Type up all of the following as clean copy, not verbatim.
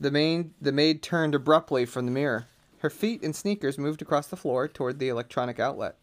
The maid turned abruptly from the mirror. Her feet and sneakers moved across the floor toward the electric outlet.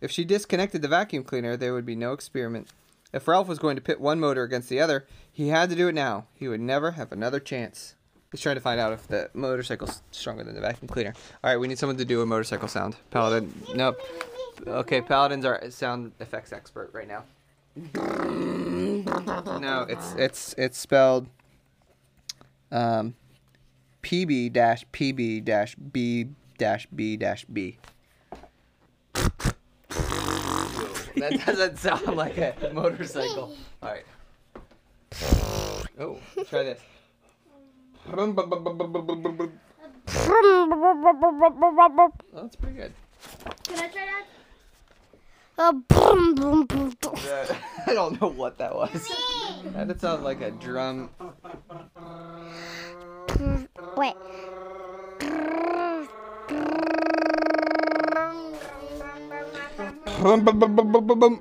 If she disconnected the vacuum cleaner, there would be no experiment. If Ralph was going to pit one motor against the other, he had to do it now. He would never have another chance. Let's try to find out if the motorcycle's stronger than the vacuum cleaner. All right, we need someone to do a motorcycle sound. Paladin, nope. Okay, Paladin's our sound effects expert right now. No, it's spelled PB-PB-B-B. That doesn't sound like a motorcycle. All right. Oh, try this. Oh, that's pretty good. Can I try that? I don't know what that was. That did sound like a drum. Wait.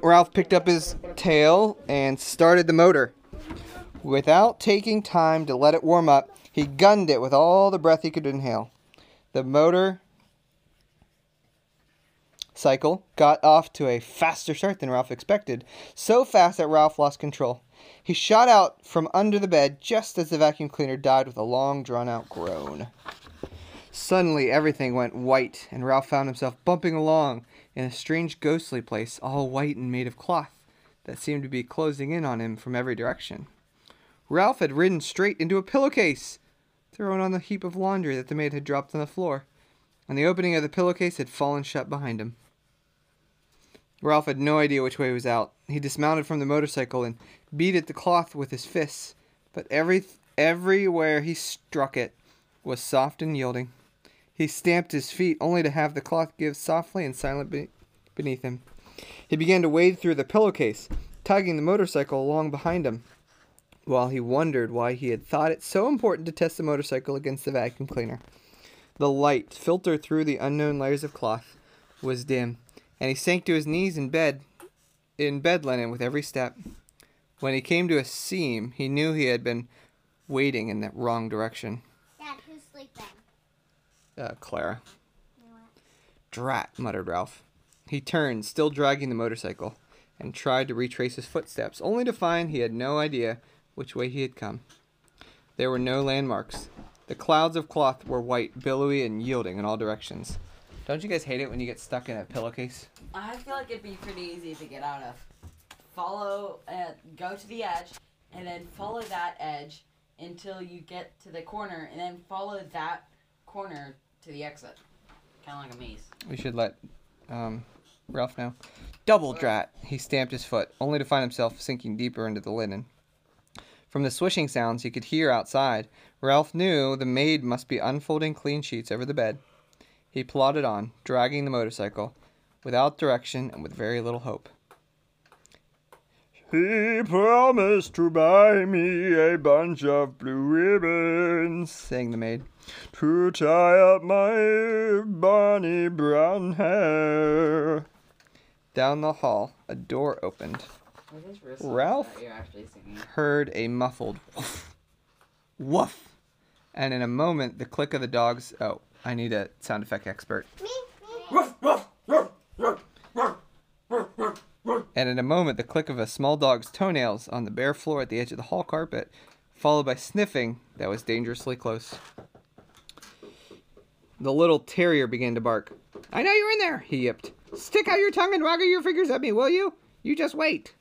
Ralph picked up his tail and started the motor. Without taking time to let it warm up, he gunned it with all the breath he could inhale. The motor cycle got off to a faster start than Ralph expected, so fast that Ralph lost control. He shot out from under the bed just as the vacuum cleaner died with a long, drawn-out groan. Suddenly, everything went white, and Ralph found himself bumping along in a strange, ghostly place, all white and made of cloth, that seemed to be closing in on him from every direction. Ralph had ridden straight into a pillowcase, thrown on the heap of laundry that the maid had dropped on the floor, and the opening of the pillowcase had fallen shut behind him. Ralph had no idea which way was out. He dismounted from the motorcycle and beat at the cloth with his fists, but everywhere he struck it was soft and yielding. He stamped his feet only to have the cloth give softly and silently beneath him. He began to wade through the pillowcase, tugging the motorcycle along behind him, while he wondered why he had thought it so important to test the motorcycle against the vacuum cleaner. The light, filtered through the unknown layers of cloth, was dim, and he sank to his knees in bed linen with every step. When he came to a seam, he knew he had been wading in the wrong direction. Dad, who's sleeping? Clara. Drat, muttered Ralph. He turned, still dragging the motorcycle, and tried to retrace his footsteps, only to find he had no idea which way he had come. There were no landmarks. The clouds of cloth were white, billowy, and yielding in all directions. Don't you guys hate it when you get stuck in a pillowcase? I feel like it'd be pretty easy to get out of. Go to the edge, and then follow that edge until you get to the corner, and then follow that corner to the exit. Kind of like a maze. We should let Ralph know. Double drat! He stamped his foot, only to find himself sinking deeper into the linen. From the swishing sounds he could hear outside, Ralph knew the maid must be unfolding clean sheets over the bed. He plodded on, dragging the motorcycle, without direction and with very little hope. He promised to buy me a bunch of blue ribbons, sang the maid, to tie up my bonny brown hair. Down the hall, a door opened. Ralph heard a muffled woof, woof, and in a moment the click of the dog's. Oh, I need a sound effect expert. Woof, woof, woof, woof, woof, woof, woof. And in a moment the click of a small dog's toenails on the bare floor at the edge of the hall carpet, followed by sniffing that was dangerously close. The little terrier began to bark. I know you're in there, he yipped. Stick out your tongue and waggle your fingers at me, will you? You just wait.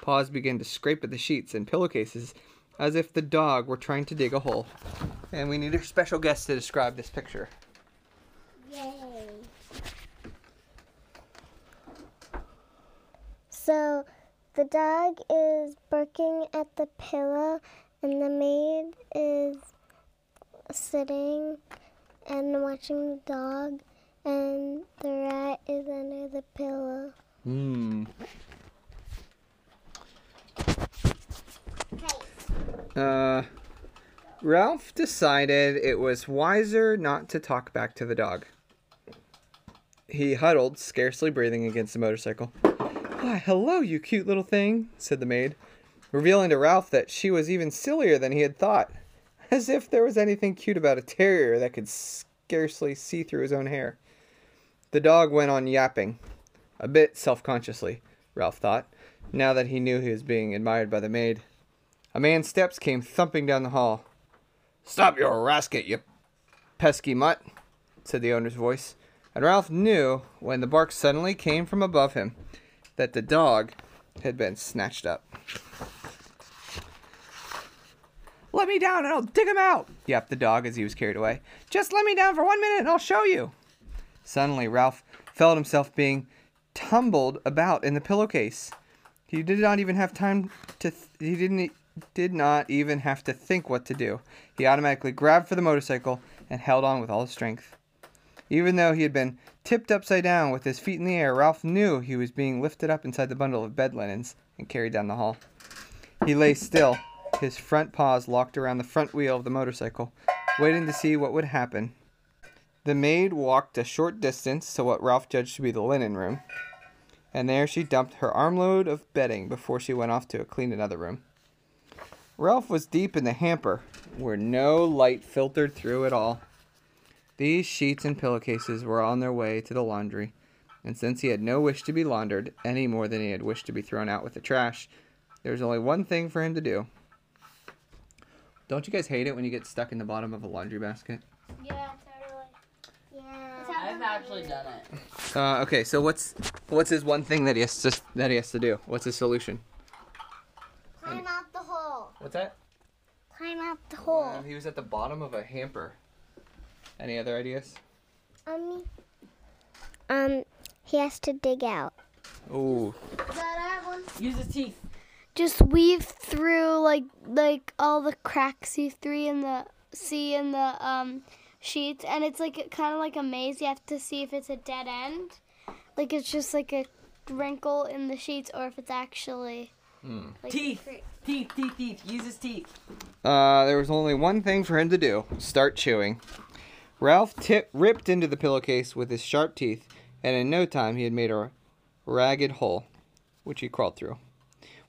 Paws began to scrape at the sheets and pillowcases as if the dog were trying to dig a hole. And we need a special guest to describe this picture. Yay. So the dog is barking at the pillow and the maid is sitting and watching the dog and the rat is under the pillow. Hmm. Ralph decided it was wiser not to talk back to the dog. He huddled, scarcely breathing, against the motorcycle. Why, hello, you cute little thing, said the maid, revealing to Ralph that she was even sillier than he had thought. as if there was anything cute about a terrier that could scarcely see through his own hair. The dog went on yapping, a bit self-consciously, Ralph thought, now that he knew he was being admired by the maid. A man's steps came thumping down the hall. "Stop your rasket, you pesky mutt," said the owner's voice, and Ralph knew, when the bark suddenly came from above him, that the dog had been snatched up. "Let me down and I'll dig him out," yapped the dog as he was carried away. "Just let me down for 1 minute and I'll show you." Suddenly, Ralph felt himself being tumbled about in the pillowcase. He did not even have time to... He did not even have to think what to do. He automatically grabbed for the motorcycle and held on with all his strength. Even though he had been tipped upside down with his feet in the air, Ralph knew he was being lifted up inside the bundle of bed linens and carried down the hall. He lay still, his front paws locked around the front wheel of the motorcycle, waiting to see what would happen. The maid walked a short distance to what Ralph judged to be the linen room, and there she dumped her armload of bedding before she went off to clean another room. Ralph was deep in the hamper, where no light filtered through at all. These sheets and pillowcases were on their way to the laundry, and since he had no wish to be laundered, any more than he had wished to be thrown out with the trash, there was only one thing for him to do. Don't you guys hate it when you get stuck in the bottom of a laundry basket? Yeah, totally. Yeah. I've actually done it. Okay, so what's his one thing that he has to do? What's his solution? Climb out the hole. What's that? Climb out the hole. He was at the bottom of a hamper. Any other ideas? He has to dig out. Ooh. Is that one? Use his teeth. Just weave through like all the cracks you see in the sheets, and it's like kind of like a maze. You have to see if it's a dead end, like it's just like a wrinkle in the sheets, or if it's actually. Like teeth. Use his teeth. There was only one thing for him to do: start chewing. Ralph ripped into the pillowcase with his sharp teeth, and in no time he had made a ragged hole, which he crawled through.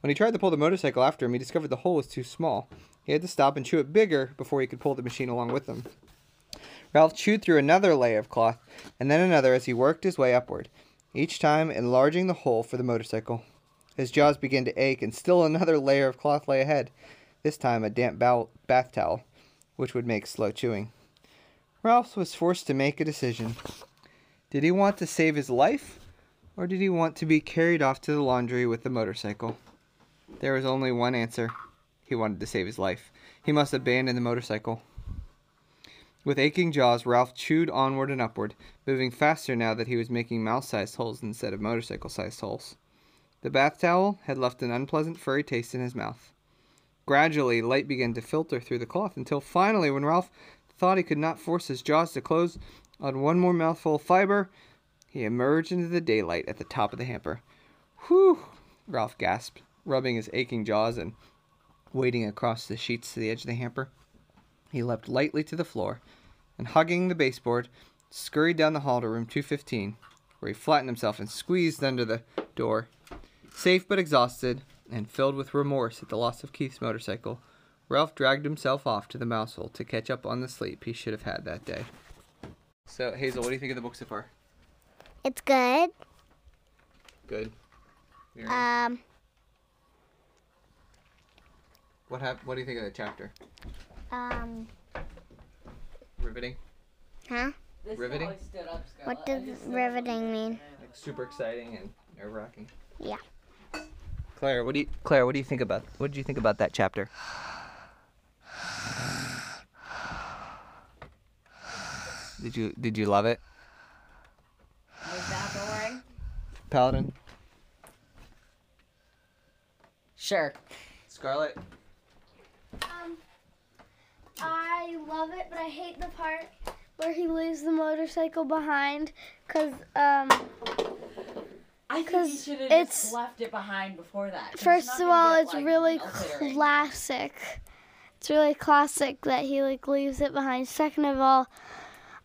When he tried to pull the motorcycle after him, he discovered the hole was too small. He had to stop and chew it bigger before he could pull the machine along with him. Ralph chewed through another layer of cloth, and then another as he worked his way upward, each time enlarging the hole for the motorcycle. His jaws began to ache, and still another layer of cloth lay ahead, this time a damp bath towel, which would make slow chewing. Ralph was forced to make a decision. Did he want to save his life, or did he want to be carried off to the laundry with the motorcycle? There was only one answer. He wanted to save his life. He must abandon the motorcycle. With aching jaws, Ralph chewed onward and upward, moving faster now that he was making mouse-sized holes instead of motorcycle-sized holes. The bath towel had left an unpleasant furry taste in his mouth. Gradually, light began to filter through the cloth until finally, when Ralph thought he could not force his jaws to close on one more mouthful of fiber, he emerged into the daylight at the top of the hamper. "Whew!" Ralph gasped, rubbing his aching jaws and wading across the sheets to the edge of the hamper. He leapt lightly to the floor and, hugging the baseboard, scurried down the hall to room 215, where he flattened himself and squeezed under the door. Safe but exhausted and filled with remorse at the loss of Keith's motorcycle, Ralph dragged himself off to the mouse hole to catch up on the sleep he should have had that day. So, Hazel, what do you think of the book so far? It's good. Good. Yeah. What do you think of the chapter? Riveting? Huh? Riveting? What does riveting mean? Like super exciting and nerve-wracking. Yeah. Claire, what did you think about that chapter? Did you love it? Was that boring? Paladin? Sure. Scarlet? I love it, but I hate the part where he leaves the motorcycle behind, because I think he should have just left it behind before that. First of all, it's really classic. It's really classic that he leaves it behind. Second of all,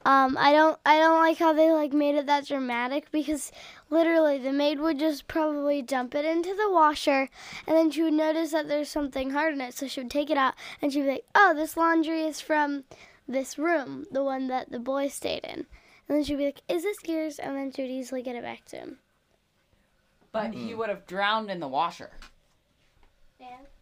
I don't like how they like made it that dramatic, because literally the maid would just probably dump it into the washer, and then she would notice that there's something hard in it, so she would take it out and she'd be like, oh, this laundry is from this room, the one that the boy stayed in. And then she'd be like, is this yours? And then she would easily get it back to him. But he would have drowned in the washer. Yeah.